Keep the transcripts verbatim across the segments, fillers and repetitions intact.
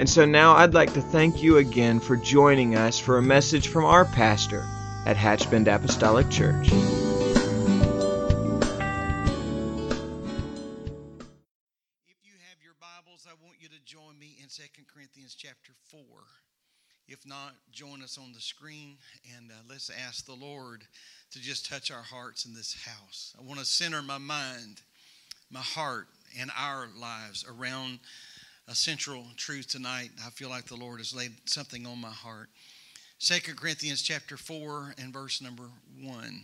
And so now I'd like to thank you again for joining us for a message from our pastor at Hatchbend Apostolic Church. If you have your Bibles, I want you to join me in Second Corinthians chapter four. If not, join us on the screen, and uh, let's ask the Lord to just touch our hearts in this house. I want to center my mind, my heart, and our lives around a central truth tonight. I feel like the Lord has laid something on my heart. Second Corinthians chapter four and verse number one.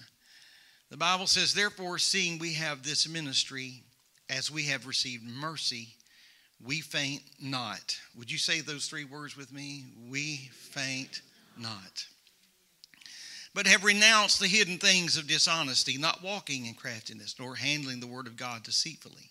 The Bible says, "Therefore, seeing we have this ministry, as we have received mercy, we faint not." Would you say those three words with me? We faint not. "But have renounced the hidden things of dishonesty, not walking in craftiness, nor handling the word of God deceitfully,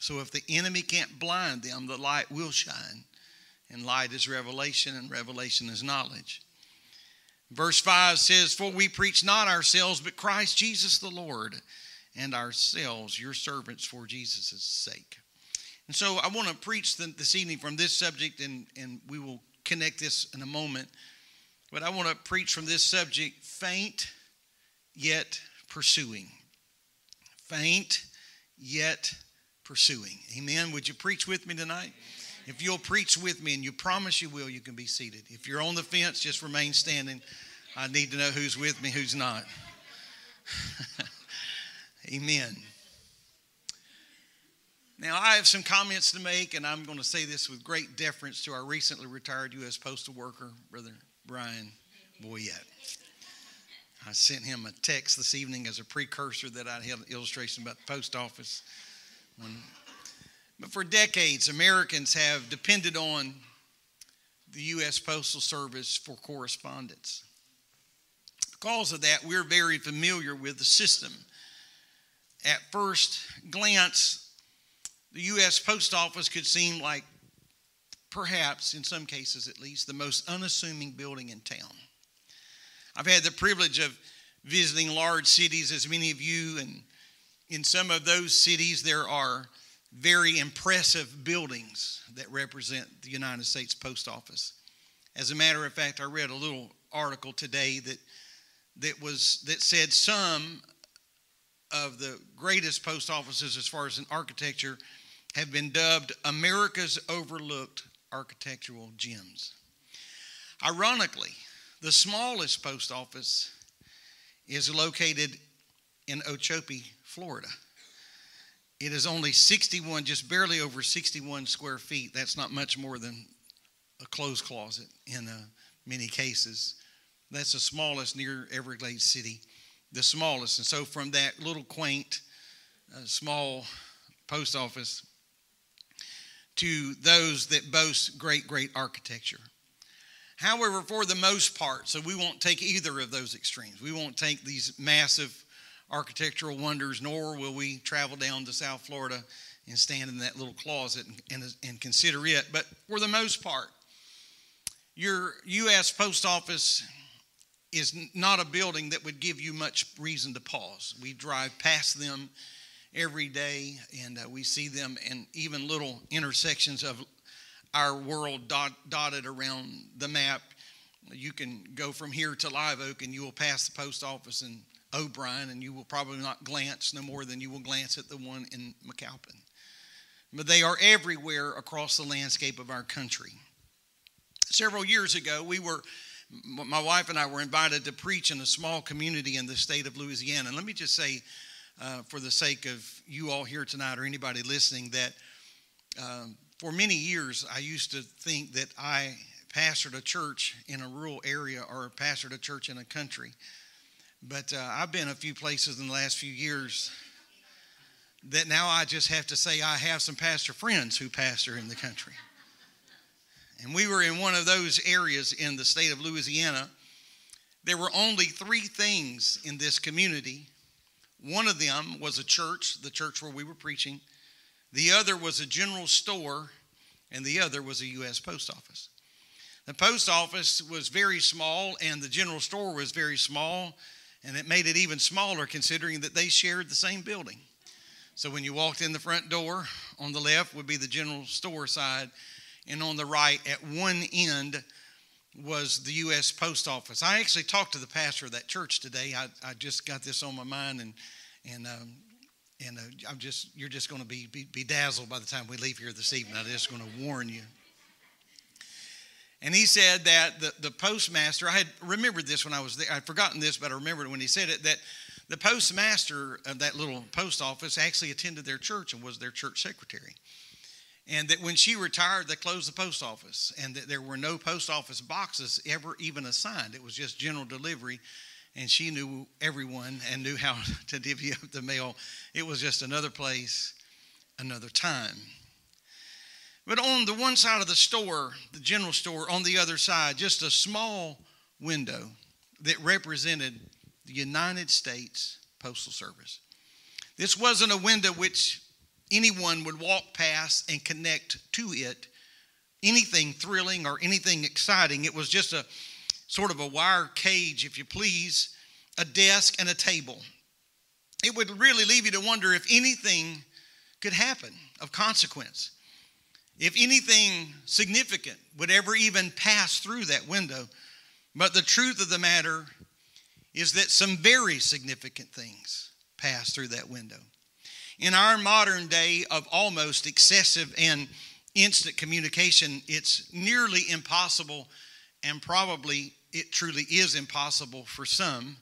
So if the enemy can't blind them, the light will shine. And light is revelation, and revelation is knowledge. Verse five says, "For we preach not ourselves, but Christ Jesus the Lord, and ourselves your servants for Jesus' sake." And so I want to preach this evening from this subject, and, and we will connect this in a moment. But I want to preach from this subject, faint yet pursuing. Faint yet pursuing. Pursuing. Amen. Would you preach with me tonight? If you'll preach with me, and you promise you will, you can be seated. If you're on the fence, just remain standing. I need to know who's with me, who's not. Amen. Now, I have some comments to make, and I'm going to say this with great deference to our recently retired U S postal worker, Brother Brian Boyette. I sent him a text this evening as a precursor that I had an illustration about the post office. But for decades, Americans have depended on the U S Postal Service for correspondence. Because of that, we're very familiar with the system. At first glance, the U S Post Office could seem like, perhaps, in some cases at least, the most unassuming building in town. I've had the privilege of visiting large cities, as many of you, and in some of those cities, there are very impressive buildings that represent the United States Post Office. As a matter of fact, I read a little article today that that was that said some of the greatest post offices, as far as in architecture, have been dubbed America's overlooked architectural gems. Ironically, the smallest post office is located in Ochopee, Florida. It is only sixty-one, just barely over sixty-one square feet. That's not much more than a clothes closet in uh, many cases. That's the smallest, near Everglades City, the smallest. And so from that little quaint, uh, small post office to those that boast great, great architecture. However, for the most part, so we won't take either of those extremes. We won't take these massive architectural wonders, nor will we travel down to South Florida and stand in that little closet and, and, and consider it. But for the most part, your U S Post Office is not a building that would give you much reason to pause. We drive past them every day, and uh, we see them in even little intersections of our world dot, dotted around the map. You can go from here to Live Oak, and you will pass the post office and O'Brien, and you will probably not glance no more than you will glance at the one in McAlpin. But they are everywhere across the landscape of our country. Several years ago, we were, my wife and I were invited to preach in a small community in the state of Louisiana. And let me just say, uh, for the sake of you all here tonight or anybody listening, that um, for many years I used to think that I pastored a church in a rural area or pastored a church in a country. But uh, I've been a few places in the last few years that now I just have to say I have some pastor friends who pastor in the country. And we were in one of those areas in the state of Louisiana. There were only three things in this community. One of them was a church, the church where we were preaching. The other was a general store, and the other was a U S post office. The post office was very small, and the general store was very small, and it made it even smaller considering that they shared the same building. So when you walked in the front door, on the left would be the general store side, and on the right, at one end, was the U S post office. I actually talked to the pastor of that church today. I, I just got this on my mind, and and um, and uh, I'm just you're just going to be, be bedazzled by the time we leave here this evening. I'm just going to warn you. And he said that the, the postmaster, I had remembered this when I was there. I'd forgotten this, but I remembered when he said it, that the postmaster of that little post office actually attended their church and was their church secretary. And that when she retired, they closed the post office, and that there were no post office boxes ever even assigned. It was just general delivery, and she knew everyone and knew how to divvy up the mail. It was just another place, another time. But on the one side of the store, the general store, on the other side, just a small window that represented the United States Postal Service. This wasn't a window which anyone would walk past and connect to it anything thrilling or anything exciting. It was just a sort of a wire cage, if you please, a desk and a table. It would really leave you to wonder if anything could happen of consequence, if anything significant would ever even pass through that window. But the truth of the matter is that some very significant things pass through that window. In our modern day of almost excessive and instant communication, it's nearly impossible, and probably it truly is impossible for some,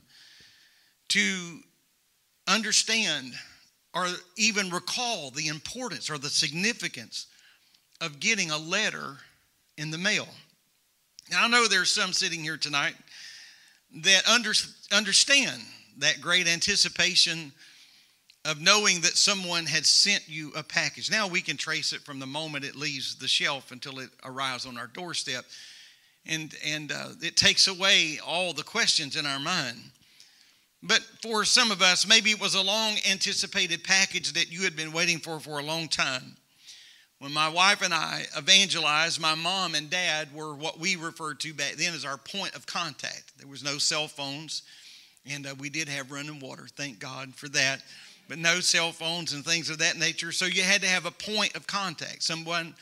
to understand or even recall the importance or the significance of getting a letter in the mail. Now, I know there's some sitting here tonight that under, understand that great anticipation of knowing that someone had sent you a package. Now we can trace it from the moment it leaves the shelf until it arrives on our doorstep. And, and uh, it takes away all the questions in our mind. But for some of us, maybe it was a long anticipated package that you had been waiting for for a long time. When my wife and I evangelized, my mom and dad were what we referred to back then as our point of contact. There was no cell phones, and uh, we did have running water, thank God for that. But no cell phones and things of that nature. So you had to have a point of contact, someone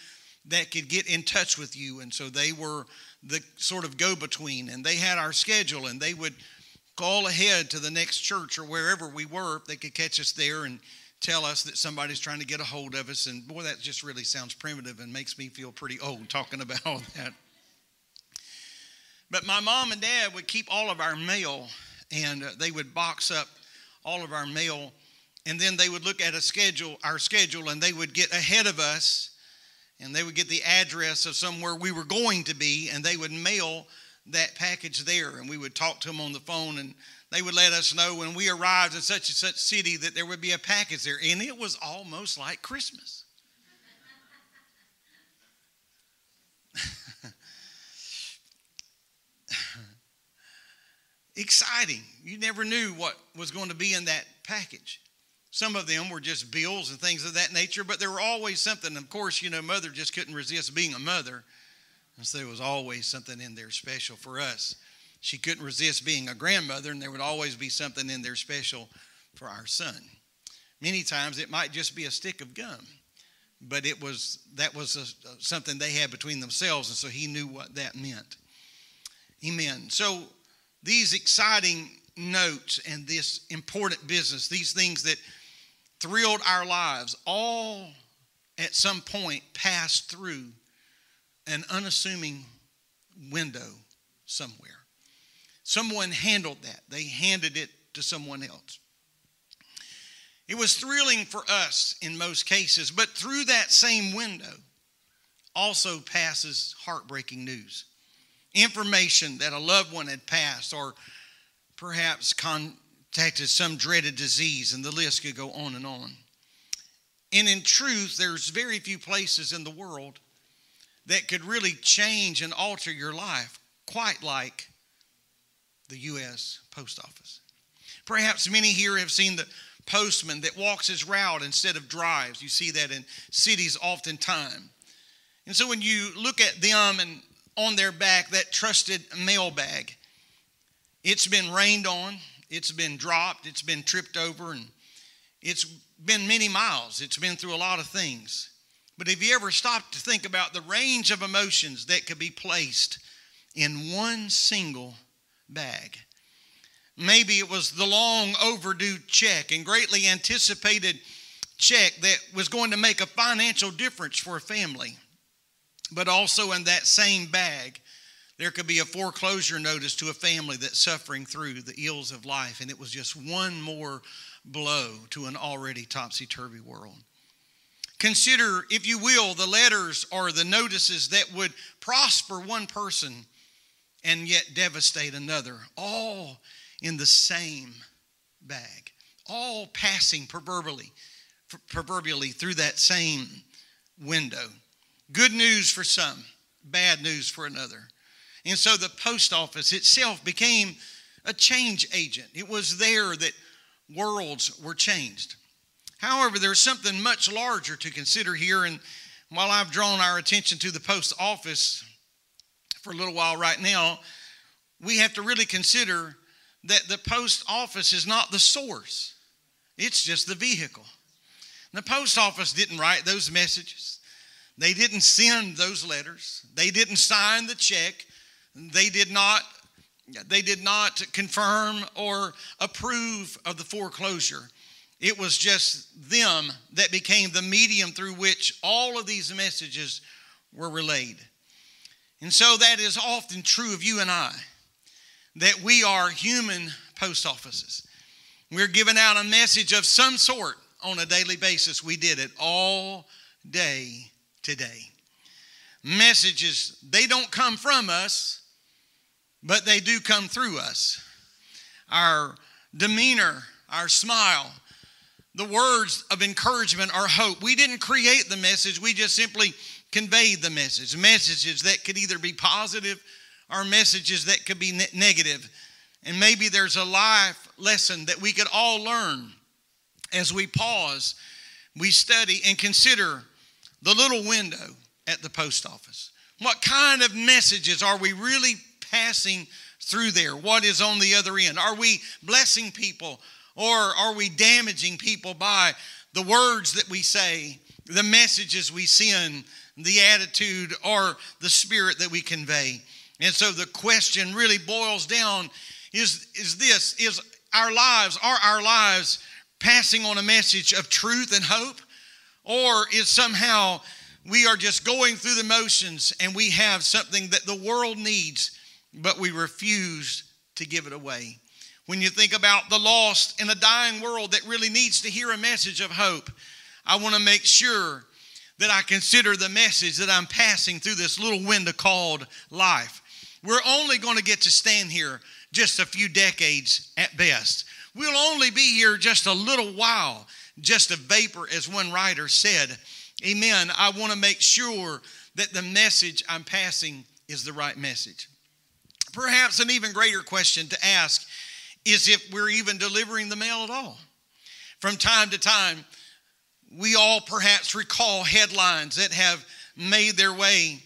that could get in touch with you. And so they were the sort of go-between. And they had our schedule, and they would call ahead to the next church or wherever we were if they could catch us there and tell us that somebody's trying to get a hold of us. And boy, that just really sounds primitive and makes me feel pretty old talking about all that. But my mom and dad would keep all of our mail, and they would box up all of our mail. And then they would look at a schedule, our schedule, and they would get ahead of us, and they would get the address of somewhere we were going to be, and they would mail that package there. And we would talk to them on the phone, and they would let us know when we arrived in such and such city that there would be a package there. And it was almost like Christmas. Exciting. You never knew what was going to be in that package. Some of them were just bills and things of that nature, but there were always something. Of course, you know, mother just couldn't resist being a mother. And so there was always something in there special for us. She couldn't resist being a grandmother, and there would always be something in there special for our son. Many times it might just be a stick of gum, but it was that was a, something they had between themselves, and so he knew what that meant. Amen. So these exciting notes and this important business, these things that thrilled our lives, all at some point passed through an unassuming window somewhere. Someone handled that. They handed it to someone else. It was thrilling for us in most cases, but through that same window also passes heartbreaking news. Information that a loved one had passed or perhaps contacted some dreaded disease, and the list could go on and on. And in truth, there's very few places in the world that could really change and alter your life quite like the U S Post Office. Perhaps many here have seen the postman that walks his route instead of drives. You see that in cities oftentimes. And so when you look at them and on their back, that trusted mailbag, it's been rained on, it's been dropped, it's been tripped over, and it's been many miles. It's been through a lot of things. But have you ever stopped to think about the range of emotions that could be placed in one single bag? Maybe it was the long overdue check and greatly anticipated check that was going to make a financial difference for a family. But also in that same bag, there could be a foreclosure notice to a family that's suffering through the ills of life, and it was just one more blow to an already topsy-turvy world. Consider, if you will, the letters or the notices that would prosper one person and yet devastate another, all in the same bag, all passing proverbially, proverbially through that same window. Good news for some, bad news for another. And so the post office itself became a change agent. It was there that worlds were changed. However, there's something much larger to consider here. And while I've drawn our attention to the post office for a little while right now, we have to really consider that the post office is not the source. It's just the vehicle. The post office didn't write those messages. They didn't send those letters. They didn't sign the check. They did not, they did not confirm or approve of the foreclosure. It was just them that became the medium through which all of these messages were relayed. And so that is often true of you and I, that we are human post offices. We're giving out a message of some sort on a daily basis. We did it all day today. Messages, they don't come from us, but they do come through us. Our demeanor, our smile, the words of encouragement or hope. We didn't create the message. We just simply conveyed the message. Messages that could either be positive or messages that could be ne- negative. And maybe there's a life lesson that we could all learn as we pause, we study, and consider the little window at the post office. What kind of messages are we really passing through there? What is on the other end? Are we blessing people, or are we damaging people by the words that we say, the messages we send, the attitude or the spirit that we convey? And so the question really boils down is, is this, is our lives, are our lives passing on a message of truth and hope? Or is somehow we are just going through the motions and we have something that the world needs, but we refuse to give it away? When you think about the lost in a dying world that really needs to hear a message of hope, I want to make sure that I consider the message that I'm passing through this little window called life. We're only going to get to stand here just a few decades at best. We'll only be here just a little while, just a vapor, as one writer said. Amen. I want to make sure that the message I'm passing is the right message. Perhaps an even greater question to ask is if we're even delivering the mail at all. From time to time, we all perhaps recall headlines that have made their way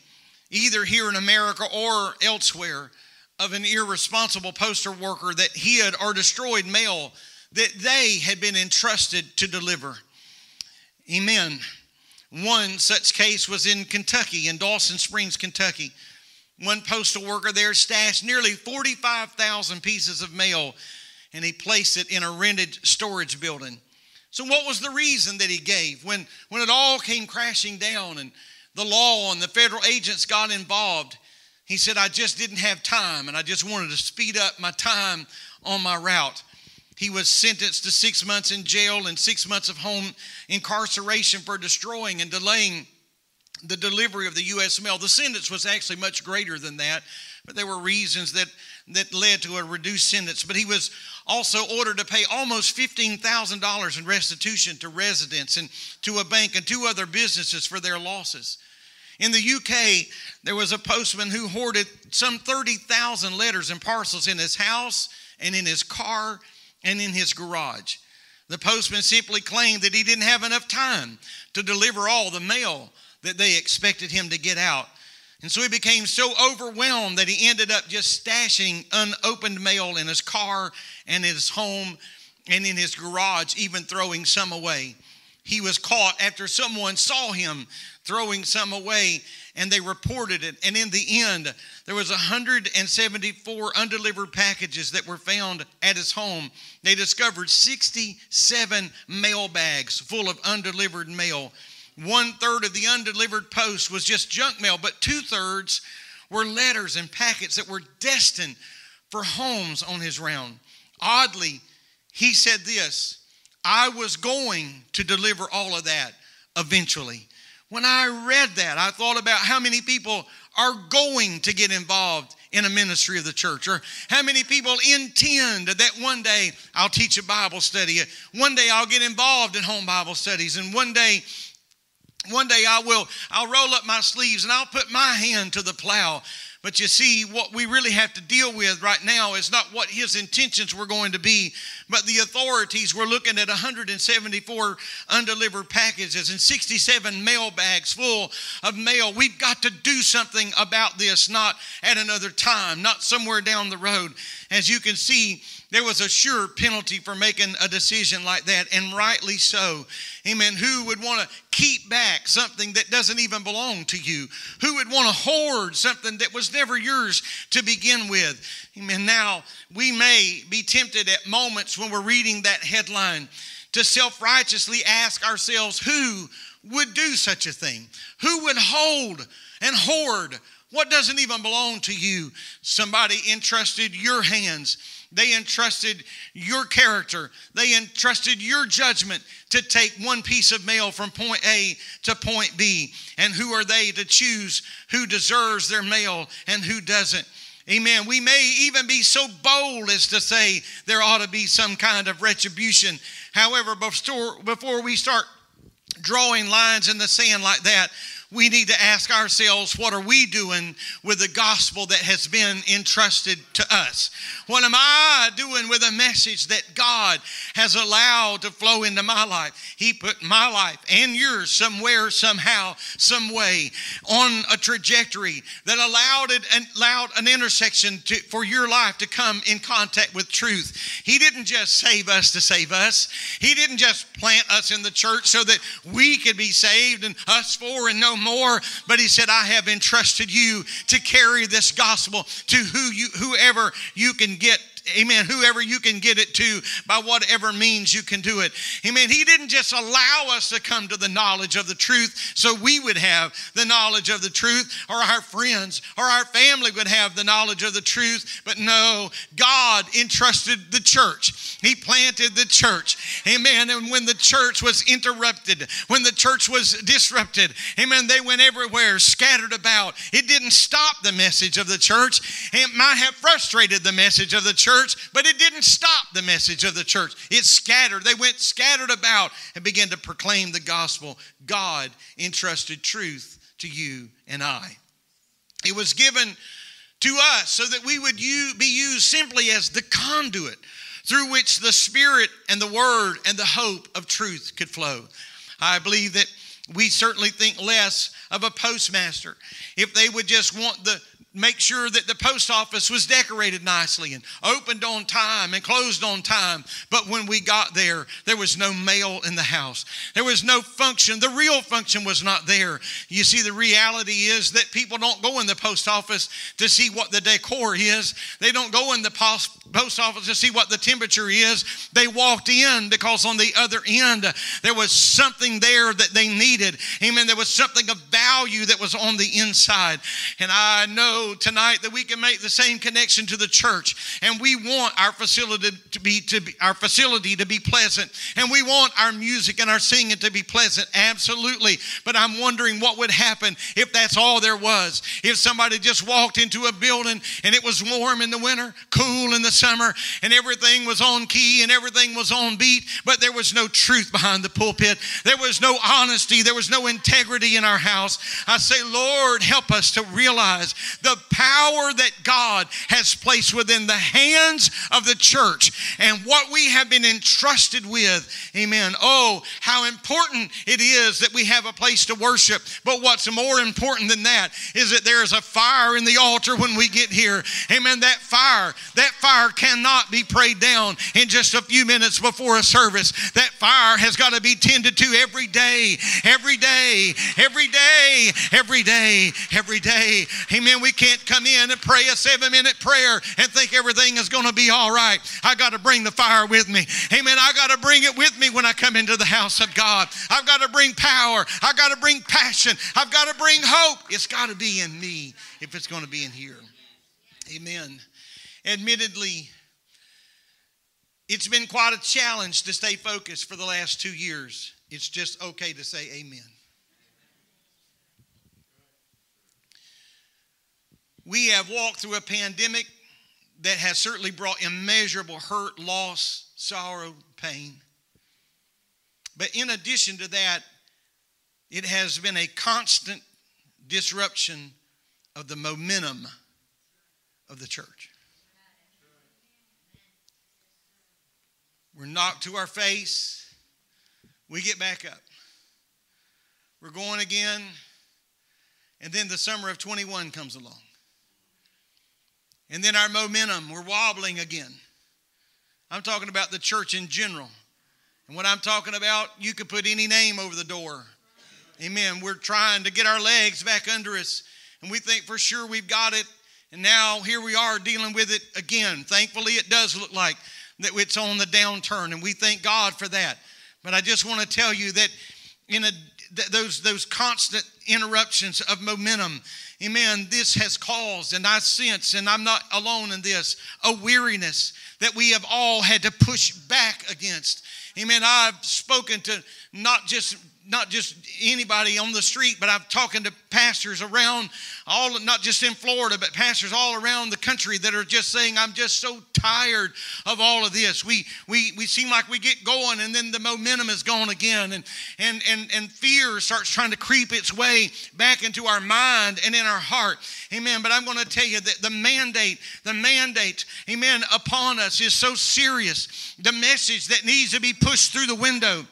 either here in America or elsewhere of an irresponsible postal worker that hid or destroyed mail that they had been entrusted to deliver. Amen. One such case was in Kentucky, in Dawson Springs, Kentucky. One postal worker there stashed nearly forty-five thousand pieces of mail, and he placed it in a rented storage building. So what was the reason that he gave? When, when it all came crashing down and the law and the federal agents got involved, He said, I just didn't have time, and I just wanted to speed up my time on my route. He was sentenced to six months in jail and six months of home incarceration for destroying and delaying the delivery of the U S mail. The sentence was actually much greater than that, but there were reasons that, that led to a reduced sentence. But he was also ordered to pay almost fifteen thousand dollars in restitution to residents and to a bank and two other businesses for their losses. In the U K, there was a postman who hoarded some thirty thousand letters and parcels in his house and in his car and in his garage. The postman simply claimed that he didn't have enough time to deliver all the mail that they expected him to get out. And so he became so overwhelmed that he ended up just stashing unopened mail in his car and his home and in his garage, even throwing some away. He was caught after someone saw him throwing some away, and they reported it. And in the end, there was one hundred seventy-four undelivered packages that were found at his home. They discovered sixty-seven mail bags full of undelivered mail. One third of the undelivered post was just junk mail, but two thirds were letters and packets that were destined for homes on his round. Oddly, he said this, I was going to deliver all of that eventually. When I read that, I thought about how many people are going to get involved in a ministry of the church, or how many people intend that one day I'll teach a Bible study, one day I'll get involved in home Bible studies, and one day One day I will, I'll roll up my sleeves and I'll put my hand to the plow. But you see, what we really have to deal with right now is not what his intentions were going to be, but the authorities were looking at one hundred seventy-four undelivered packages and sixty-seven mail bags full of mail. We've got to do something about this, not at another time, not somewhere down the road. As you can see, there was a sure penalty for making a decision like that, and rightly so. Amen. Who would want to keep back something that doesn't even belong to you? Who would want to hoard something that was never yours to begin with? Amen. Now, we may be tempted at moments when we're reading that headline to self-righteously ask ourselves, who would do such a thing? Who would hold and hoard what doesn't even belong to you? Somebody entrusted your hands. They entrusted your character. They entrusted your judgment to take one piece of mail from point A to point B. And who are they to choose who deserves their mail and who doesn't? Amen. We may even be so bold as to say there ought to be some kind of retribution. However, before, before we start drawing lines in the sand like that, we need to ask ourselves, what are we doing with the gospel that has been entrusted to us? What am I doing with a message that God has allowed to flow into my life? He put my life and yours somewhere, somehow, some way on a trajectory that allowed it and allowed an intersection to, for your life to come in contact with truth. He didn't just save us to save us. He didn't just plant us in the church so that we could be saved and us for and no more, but he said, I have entrusted you to carry this gospel to who you, whoever you can get. Amen. Whoever you can get it to by whatever means you can do it. Amen. He didn't just allow us to come to the knowledge of the truth so we would have the knowledge of the truth, or our friends or our family would have the knowledge of the truth. But no, God entrusted the church. He planted the church. Amen. And when the church was interrupted, when the church was disrupted, amen, they went everywhere, scattered about. It didn't stop the message of the church. It might have frustrated the message of the church, but it didn't stop the message of the church. It scattered. They went scattered about and began to proclaim the gospel. God entrusted truth to you and I. It was given to us so that we would use, be used simply as the conduit through which the Spirit and the Word and the hope of truth could flow. I believe that we certainly think less of a postmaster if they would just want the make sure that the post office was decorated nicely and opened on time and closed on time. But when we got there, there was no mail in the house. There was no function. The real function was not there. You see, the reality is that people don't go in the post office to see what the decor is. They don't go in the post office to see what the temperature is. They walked in because on the other end, there was something there that they needed. Amen. There was something of value that was on the inside. And I know so tonight that we can make the same connection to the church. And we want our facility to be, to be our facility to be pleasant. And we want our music and our singing to be pleasant. Absolutely. But I'm wondering what would happen if that's all there was. If somebody just walked into a building and it was warm in the winter, cool in the summer, and everything was on key and everything was on beat, but there was no truth behind the pulpit. There was no honesty. There was no integrity in our house. I say, Lord, help us to realize the power that God has placed within the hands of the church and what we have been entrusted with. Amen. Oh, how important it is that we have a place to worship. But what's more important than that is that there is a fire in the altar when we get here. Amen. That fire, that fire cannot be prayed down in just a few minutes before a service. That fire has got to be tended to every day, every day, every day, every day, every day. Amen. We can't come in and pray a seven-minute prayer and think everything is going to be all right. I got to bring the fire with me. Amen. I got to bring it with me when I come into the house of God. I've got to bring power. I've got to bring passion. I've got to bring hope. It's got to be in me if it's going to be in here. Amen. Admittedly, it's been quite a challenge to stay focused for the last two years. It's just okay to say amen. We have walked through a pandemic that has certainly brought immeasurable hurt, loss, sorrow, pain. But in addition to that, it has been a constant disruption of the momentum of the church. We're knocked to our face. We get back up. We're going again. And then the summer of twenty-one comes along. And then our momentum, we're wobbling again. I'm talking about the church in general. And what I'm talking about, you could put any name over the door. Amen. We're trying to get our legs back under us. And we think for sure we've got it. And now here we are dealing with it again. Thankfully, it does look like that it's on the downturn, and we thank God for that. But I just want to tell you that in a, th- those those constant interruptions of momentum, amen, this has caused, and I sense, and I'm not alone in this, a weariness that we have all had to push back against. Amen. I've spoken to not just not just anybody on the street, but I'm talking to pastors around, all not just in Florida, but pastors all around the country that are just saying, I'm just so tired of all of this. We we we seem like we get going and then the momentum is gone again. And and and and fear starts trying to creep its way back into our mind and in our heart. Amen. But I'm going to tell you that the mandate, the mandate, amen, upon us is so serious. The message that needs to be pushed through the window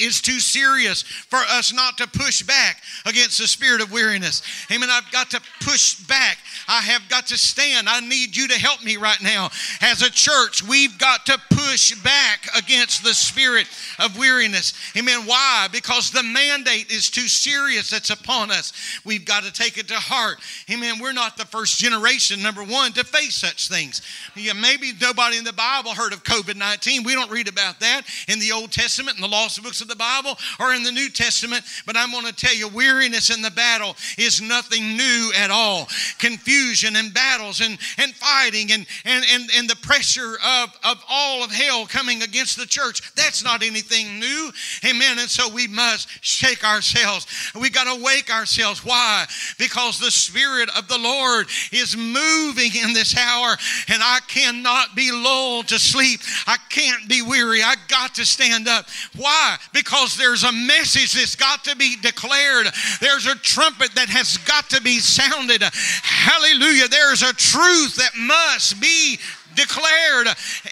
is too serious for us not to push back against the spirit of weariness. Amen. I've got to push back. I have got to stand. I need you to help me right now. As a church, we've got to push back against the spirit of weariness. Amen. Why? Because the mandate is too serious that's upon us. We've got to take it to heart. Amen. We're not the first generation, number one, to face such things. Yeah, maybe nobody in the Bible heard of COVID nineteen. We don't read about that in the Old Testament and the lost books of the Bible or in the New Testament, but I'm going to tell you, weariness in the battle is nothing new at all. Confusion and battles and, and fighting and, and, and, and the pressure of, of all of hell coming against the church, that's not anything new. Amen. And so we must shake ourselves. We got to wake ourselves. Why? Because the Spirit of the Lord is moving in this hour, and I cannot be lulled to sleep. I can't be weary. I got to stand up. Why? Because there's a message that's got to be declared. There's a trumpet that has got to be sounded. Hallelujah. There's a truth that must be declared.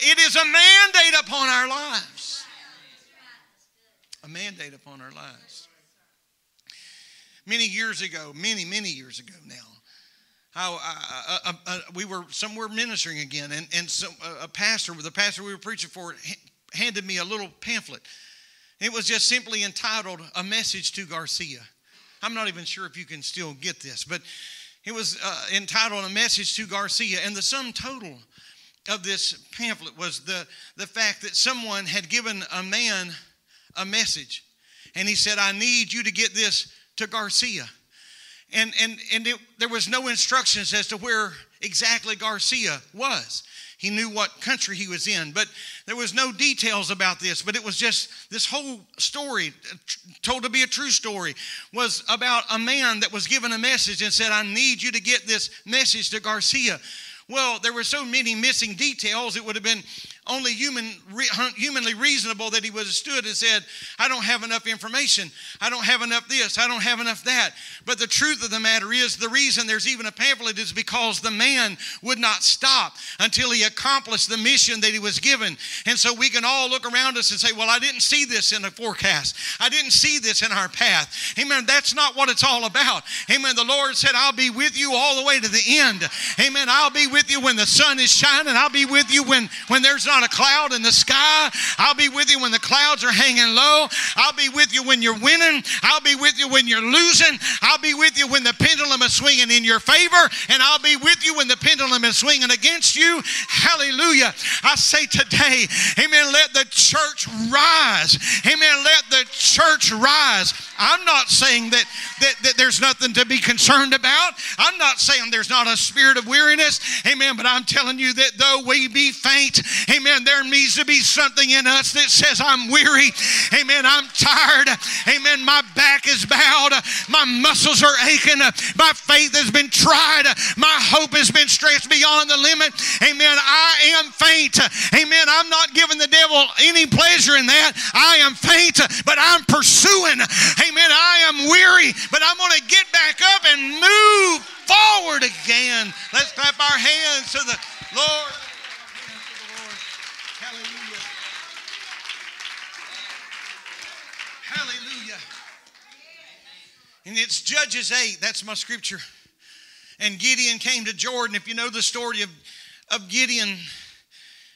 It is a mandate upon our lives. A mandate upon our lives. Many years ago, many, many years ago now, How I, I, I, we were somewhere ministering again, and, and some, a pastor, the pastor we were preaching for, handed me a little pamphlet. It was just simply entitled, A Message to Garcia. I'm not even sure if you can still get this, but it was uh, entitled, A Message to Garcia. And the sum total of this pamphlet was the, the fact that someone had given a man a message. And he said, I need you to get this to Garcia. And, and, and it, there was no instructions as to where exactly Garcia was. He knew what country he was in, but there was no details about this. But it was just this whole story, told to be a true story, was about a man that was given a message and said, I need you to get this message to Garcia. Well, there were so many missing details, it would have been only human, re, humanly reasonable that he would have stood and said, I don't have enough information. I don't have enough this. I don't have enough that. But the truth of the matter is, the reason there's even a pamphlet is because the man would not stop until he accomplished the mission that he was given. And so we can all look around us and say, well, I didn't see this in the forecast. I didn't see this in our path. Amen. That's not what it's all about. Amen. The Lord said, I'll be with you all the way to the end. Amen. I'll be with you when the sun is shining. I'll be with you when, when there's not a cloud in the sky. I'll be with you when the clouds are hanging low. I'll be with you when you're winning. I'll be with you when you're losing. I'll be with you when the pendulum is swinging in your favor, and I'll be with you when the pendulum is swinging against you. Hallelujah. I say today, amen, let the church rise. Amen, let the church rise. I'm not saying that, that, that there's nothing to be concerned about. I'm not saying there's not a spirit of weariness. Amen, but I'm telling you that though we be faint, amen, there needs to be something in us that says, I'm weary. Amen, I'm tired. Amen, my back is bowed. My muscles are aching. My faith has been tried. My hope has been stretched beyond the limit. Amen, I am faint. Amen, I'm not giving the devil any pleasure in that. I am faint, but I'm pursuing. Amen, I am weary, but I'm going to get back up and move forward again. Let's clap our hands to the Lord. Hallelujah. And it's Judges eight. That's my scripture. And Gideon came to Jordan. If you know the story of, of Gideon,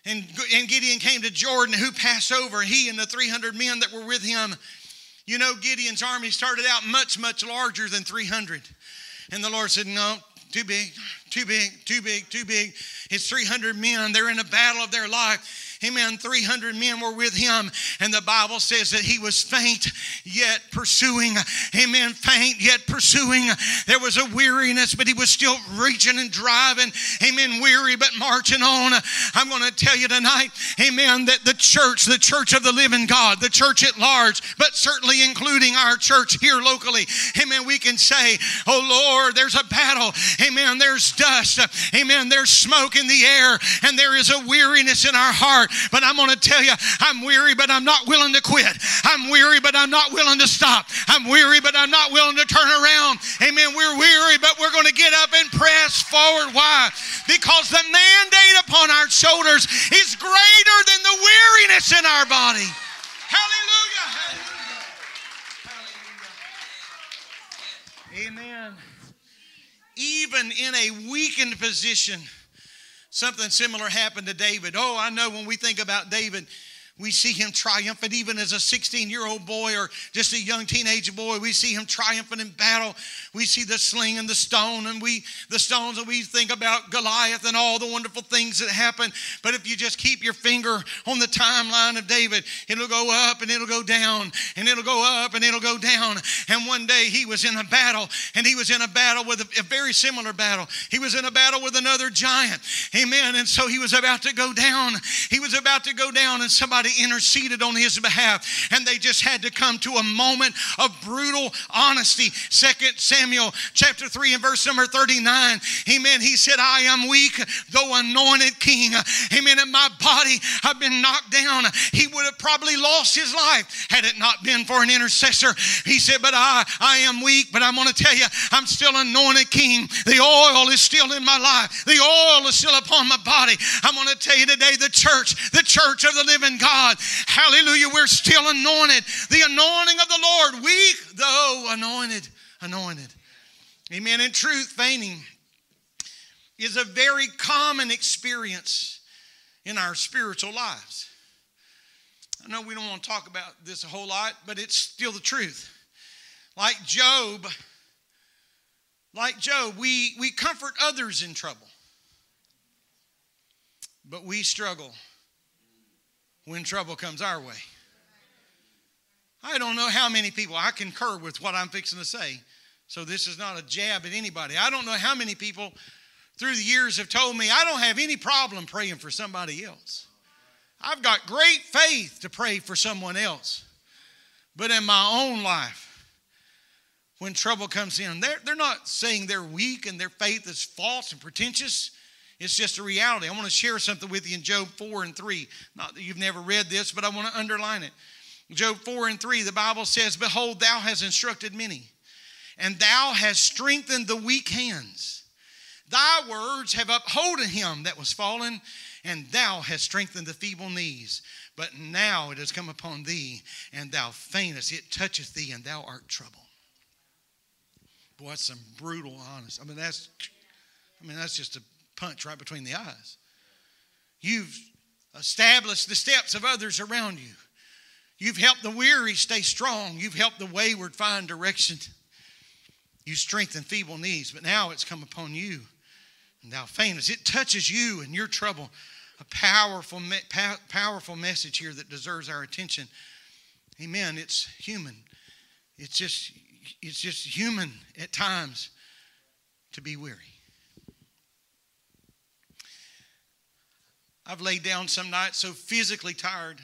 and, and Gideon came to Jordan, who passed over, he and the three hundred men that were with him. You know, Gideon's army started out much, much larger than three hundred. And the Lord said, no, too big, too big, too big, too big. It's three hundred men. They're in a battle of their life. Amen. three hundred men were with him. And the Bible says that he was faint yet pursuing. Amen. Faint yet pursuing. There was a weariness, but he was still reaching and driving. Amen. Weary, but marching on. I'm going to tell you tonight, amen, that the church, the church of the living God, the church at large, but certainly including our church here locally. Amen. We can say, oh Lord, there's a battle. Amen. There's dust. Amen. There's smoke in the air, and there is a weariness in our heart. But I'm going to tell you, I'm weary, but I'm not willing to quit. I'm weary, but I'm not willing to stop. I'm weary, but I'm not willing to turn around. Amen. We're weary, but we're going to get up and press forward. Why? Because the mandate upon our shoulders is greater than the weariness in our body. Hallelujah. Hallelujah. Hallelujah. Amen. Even in a weakened position, something similar happened to David. Oh, I know when we think about David, we see him triumphant even as a sixteen-year-old boy or just a young teenage boy. We see him triumphant in battle. We see the sling and the stone and we the stones, and we think about Goliath and all the wonderful things that happen. But if you just keep your finger on the timeline of David, it'll go up and it'll go down and it'll go up and it'll go down. And one day he was in a battle, and he was in a battle with a, a very similar battle. He was in a battle with another giant. Amen. And so he was about to go down. He was about to go down, and somebody interceded on his behalf, and they just had to come to a moment of brutal honesty. Second Samuel chapter three and verse number thirty-nine. Amen. He said, I am weak, though anointed king. Amen. In my body, I've been knocked down. He would have probably lost his life had it not been for an intercessor. He said, but I, I am weak, but I'm going to tell you, I'm still anointed king. The oil is still in my life. The oil is still upon my body. I'm going to tell you today, the church, the church of the living God, God. Hallelujah, we're still anointed. The anointing of the Lord, weak though anointed, anointed. Amen. In truth, fainting is a very common experience in our spiritual lives. I know we don't want to talk about this a whole lot, but it's still the truth. Like Job, like Job, we, we comfort others in trouble, but we struggle when trouble comes our way. I don't know how many people, I concur with what I'm fixing to say, So this is not a jab at anybody. I don't know how many people through the years have told me, I don't have any problem praying for somebody else. I've got great faith to pray for someone else. But in my own life, when trouble comes in, they're, they're not saying they're weak and their faith is false and pretentious. It's just a reality. I want to share something with you in Job four and three. Not that you've never read this, but I want to underline it. Job four and three, the Bible says, behold, thou hast instructed many, and thou hast strengthened the weak hands. Thy words have upholden him that was fallen, and thou hast strengthened the feeble knees. But now it has come upon thee, and thou faintest. It toucheth thee, and thou art troubled. Boy, that's some brutal honest. I mean, that's, I mean, that's just a punch right between the eyes. You've established the steps of others around you. You've helped the weary stay strong. You've helped the wayward find direction. You strengthen feeble knees, but now it's come upon you, and thou faintest. It touches you and your trouble. A powerful, powerful message here that deserves our attention. Amen. It's human. It's just, it's just human at times to be weary. I've laid down some nights so physically tired,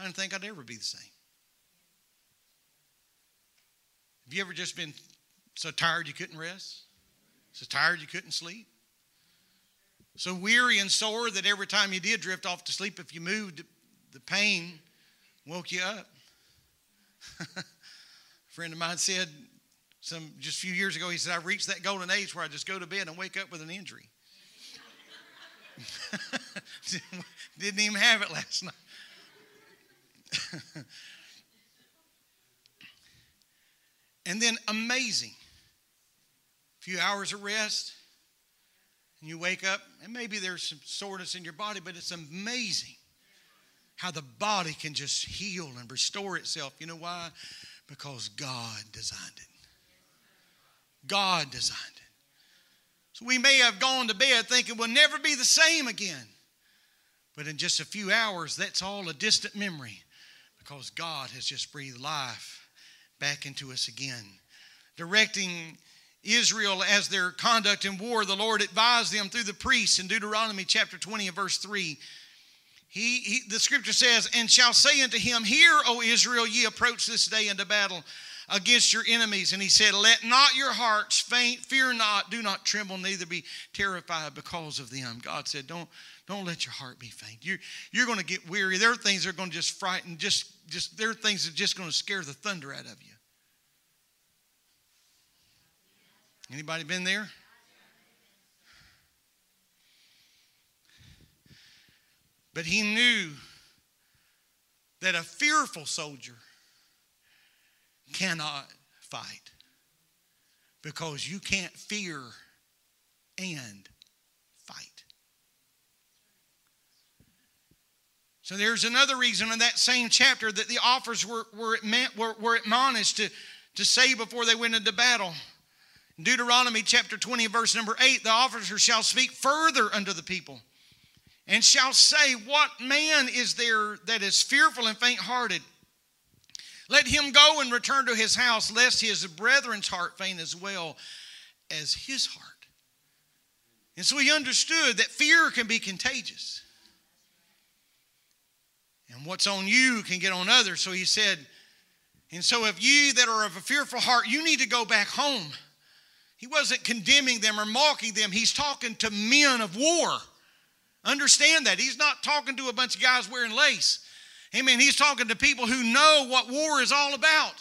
I didn't think I'd ever be the same. Have you ever just been so tired you couldn't rest? So tired you couldn't sleep? So weary and sore that every time you did drift off to sleep, if you moved, the pain woke you up? A friend of mine said some just a few years ago, he said, I've reached that golden age where I just go to bed and wake up with an injury. Didn't even have it last night. And then amazing. A few hours of rest, and you wake up, and maybe there's some soreness in your body, but it's amazing how the body can just heal and restore itself. You know why? Because God designed it. God designed it. So we may have gone to bed thinking we'll never be the same again. But in just a few hours, that's all a distant memory, because God has just breathed life back into us again. Directing Israel as their conduct in war, the Lord advised them through the priests in Deuteronomy chapter twenty and verse three. He, he, the scripture says, and shall say unto him, hear, O Israel, ye approach this day into battle against your enemies. And he said, let not your hearts faint, fear not, do not tremble, neither be terrified because of them. God said, don't, don't let your heart be faint. You're, you're going to get weary. There are things that are going to just frighten, just, just, there are things that are just going to scare the thunder out of you. Anybody been there? But he knew that a fearful soldier cannot fight, because you can't fear and fight. So there's another reason in that same chapter that the officers were, were, were, were admonished to, to say before they went into battle. Deuteronomy chapter twenty, verse number eight, the officer shall speak further unto the people, and shall say, what man is there that is fearful and faint-hearted? Let him go and return to his house, lest his brethren's heart faint as well as his heart. And so he understood that fear can be contagious, and what's on you can get on others. So he said, and so if ye that are of a fearful heart, you need to go back home. He wasn't condemning them or mocking them. He's talking to men of war. Understand that. He's not talking to a bunch of guys wearing lace. Amen. He's talking to people who know what war is all about.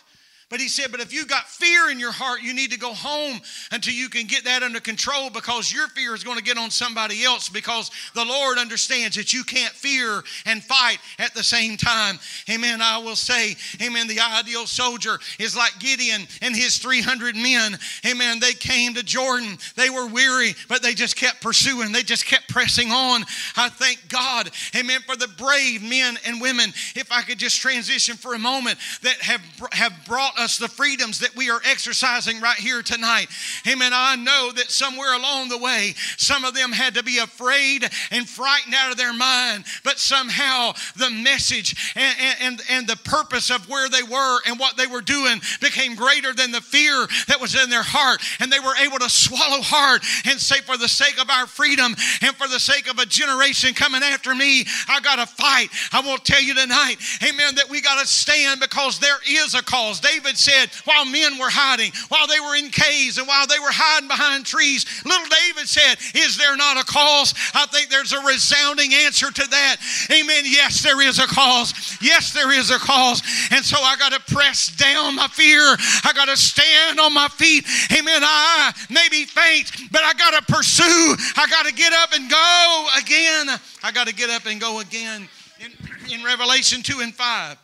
But he said, but if you've got fear in your heart, you need to go home until you can get that under control, because your fear is going to get on somebody else, because the Lord understands that you can't fear and fight at the same time. Amen. I will say, amen, the ideal soldier is like Gideon and his three hundred men. Amen. They came to Jordan. They were weary, but they just kept pursuing. They just kept pressing on. I thank God, amen, for the brave men and women, if I could just transition for a moment, that have, have brought us the freedoms that we are exercising right here tonight. Amen. I know that somewhere along the way, some of them had to be afraid and frightened out of their mind, but somehow the message and, and, and the purpose of where they were and what they were doing became greater than the fear that was in their heart, and they were able to swallow hard and say, for the sake of our freedom and for the sake of a generation coming after me, I got to fight. I want to tell you tonight, amen, that we got to stand because there is a cause. David said, while men were hiding, while they were in caves, and while they were hiding behind trees, little David said, is there not a cause? I think there's a resounding answer to that. Amen. Yes, there is a cause. Yes, there is a cause. And so I got to press down my fear. I got to stand on my feet. Amen. I may be faint, but I got to pursue. I got to get up and go again. I got to get up and go again. In, in Revelation two and five,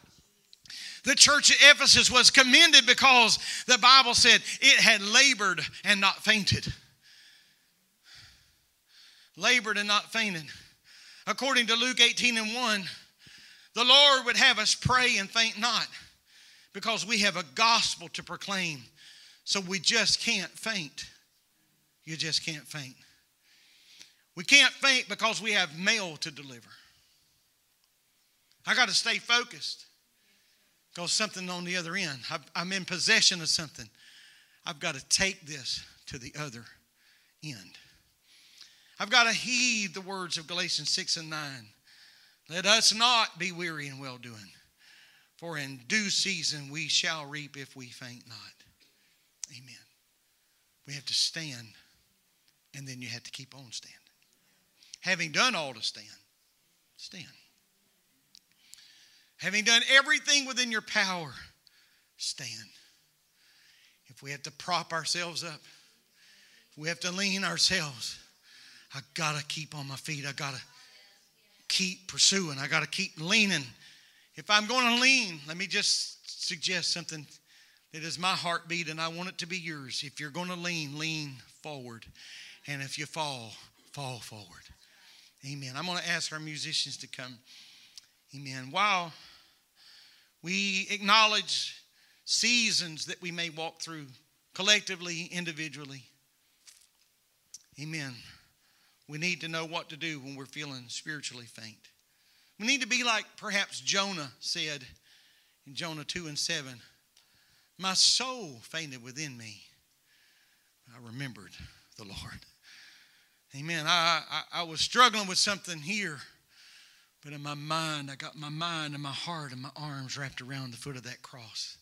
the church at Ephesus was commended because the Bible said it had labored and not fainted. Labored and not fainted. According to Luke eighteen and one, the Lord would have us pray and faint not, because we have a gospel to proclaim. So we just can't faint. You just can't faint. We can't faint because we have mail to deliver. I got to stay focused because something on the other end. I'm in possession of something. I've got to take this to the other end. I've got to heed the words of Galatians six and nine. Let us not be weary in well-doing, for in due season we shall reap if we faint not. Amen. We have to stand, and then you have to keep on standing. Having done all to stand, stand. Having done everything within your power, stand. If we have to prop ourselves up, if we have to lean ourselves, I got to keep on my feet. I got to keep pursuing. I got to keep leaning. If I'm going to lean, let me just suggest something that is my heartbeat, and I want it to be yours. If you're going to lean, lean forward. And if you fall, fall forward. Amen. I'm going to ask our musicians to come. Amen. While we acknowledge seasons that we may walk through collectively, individually, amen, we need to know what to do when we're feeling spiritually faint. We need to be like perhaps Jonah said in Jonah two and seven. My soul fainted within me. I remembered the Lord. Amen. I, I, I was struggling with something here. But in my mind, I got my mind and my heart and my arms wrapped around the foot of that cross.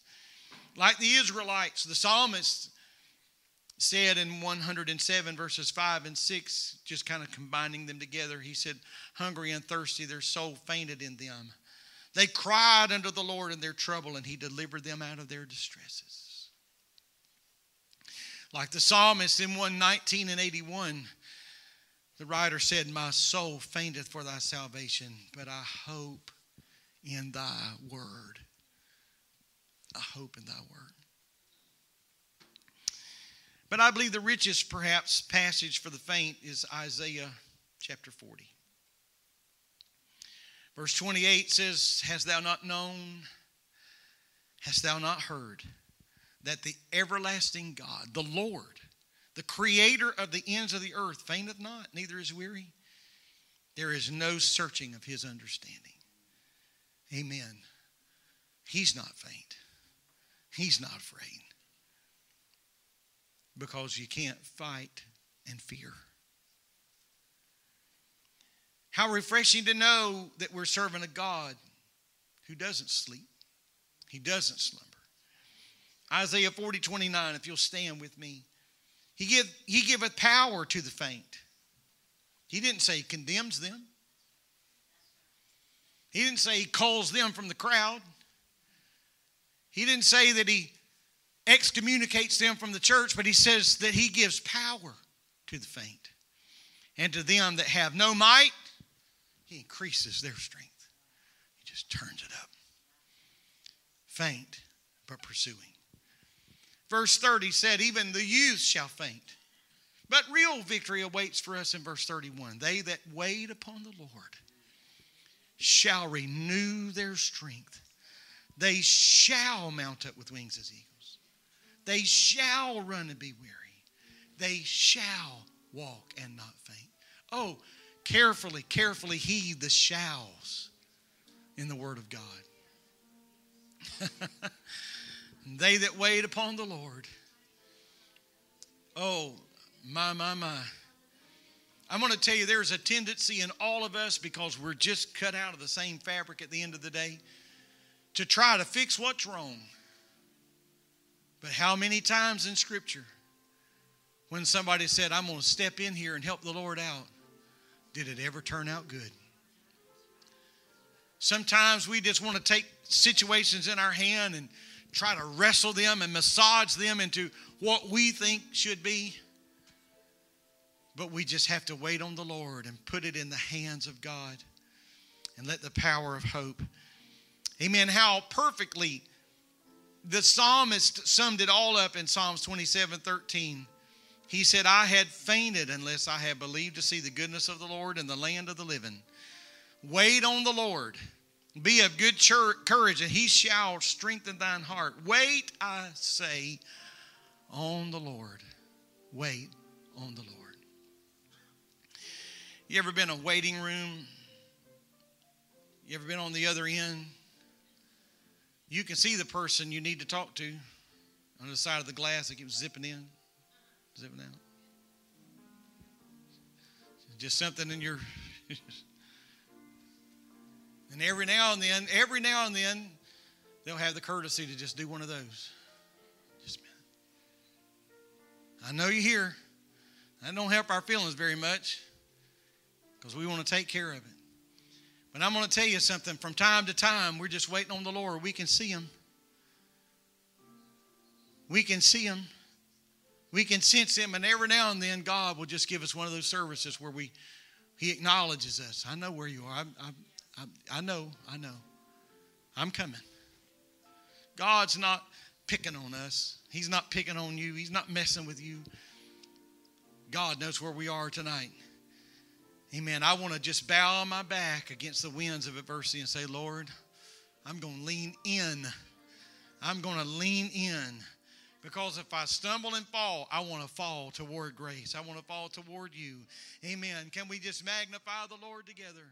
Like the Israelites, the psalmist said in one hundred seven verses five and six, just kind of combining them together, he said, hungry and thirsty, their soul fainted in them. They cried unto the Lord in their trouble, and he delivered them out of their distresses. Like the psalmist in one nineteen and eighty-one, the writer said, my soul fainteth for thy salvation, but I hope in thy word. I hope in thy word. But I believe the richest, perhaps, passage for the faint is Isaiah chapter forty. Verse twenty-eight says, hast thou not known, hast thou not heard, that the everlasting God, the Lord, the creator of the ends of the earth, fainteth not, neither is weary. There is no searching of his understanding. Amen. He's not faint. He's not afraid. Because you can't fight and fear. How refreshing to know that we're serving a God who doesn't sleep. He doesn't slumber. Isaiah forty, twenty-nine, if you'll stand with me. He, give, he giveth power to the faint. He didn't say he condemns them. He didn't say he culls them from the crowd. He didn't say that he excommunicates them from the church, but he says that he gives power to the faint, and to them that have no might, he increases their strength. He just turns it up. Faint, but pursuing. Verse thirty said, even the youth shall faint. But real victory awaits for us in verse thirty-one. They that wait upon the Lord shall renew their strength. They shall mount up with wings as eagles. They shall run and be weary. They shall walk and not faint. Oh, carefully, carefully heed the shalls in the Word of God. They that wait upon the Lord. Oh, my, my, my. I'm going to tell you, there's a tendency in all of us, because we're just cut out of the same fabric at the end of the day, to try to fix what's wrong. But how many times in Scripture, when somebody said, I'm going to step in here and help the Lord out, did it ever turn out good? Sometimes we just want to take situations in our hand and try to wrestle them and massage them into what we think should be. But we just have to wait on the Lord and put it in the hands of God and let the power of hope. Amen. How perfectly the psalmist summed it all up in Psalms twenty-seven, thirteen. He said, I had fainted unless I had believed to see the goodness of the Lord in the land of the living. Wait on the Lord. Be of good courage, and he shall strengthen thine heart. Wait, I say, on the Lord. Wait on the Lord. You ever been in a waiting room? You ever been on the other end? You can see the person you need to talk to on the side of the glass that keeps zipping in, zipping out. Just something in your... And every now and then, every now and then, they'll have the courtesy to just do one of those. Just a minute. I know you're here. That don't help our feelings very much, because we want to take care of it. But I'm going to tell you something. From time to time, we're just waiting on the Lord. We can see him. We can see him. We can sense him. And every now and then, God will just give us one of those services where we, he acknowledges us. I know where you are. I'm, I'm I, I know, I know. I'm coming. God's not picking on us. He's not picking on you. He's not messing with you. God knows where we are tonight. Amen. I want to just bow on my back against the winds of adversity and say, Lord, I'm going to lean in. I'm going to lean in. Because if I stumble and fall, I want to fall toward grace. I want to fall toward you. Amen. Can we just magnify the Lord together?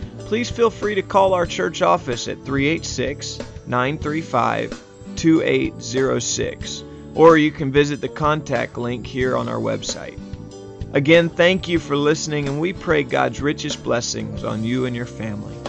please feel free to call our church office at three eight six, nine three five, two eight zero six, or you can visit the contact link here on our website. Again, thank you for listening, and we pray God's richest blessings on you and your family.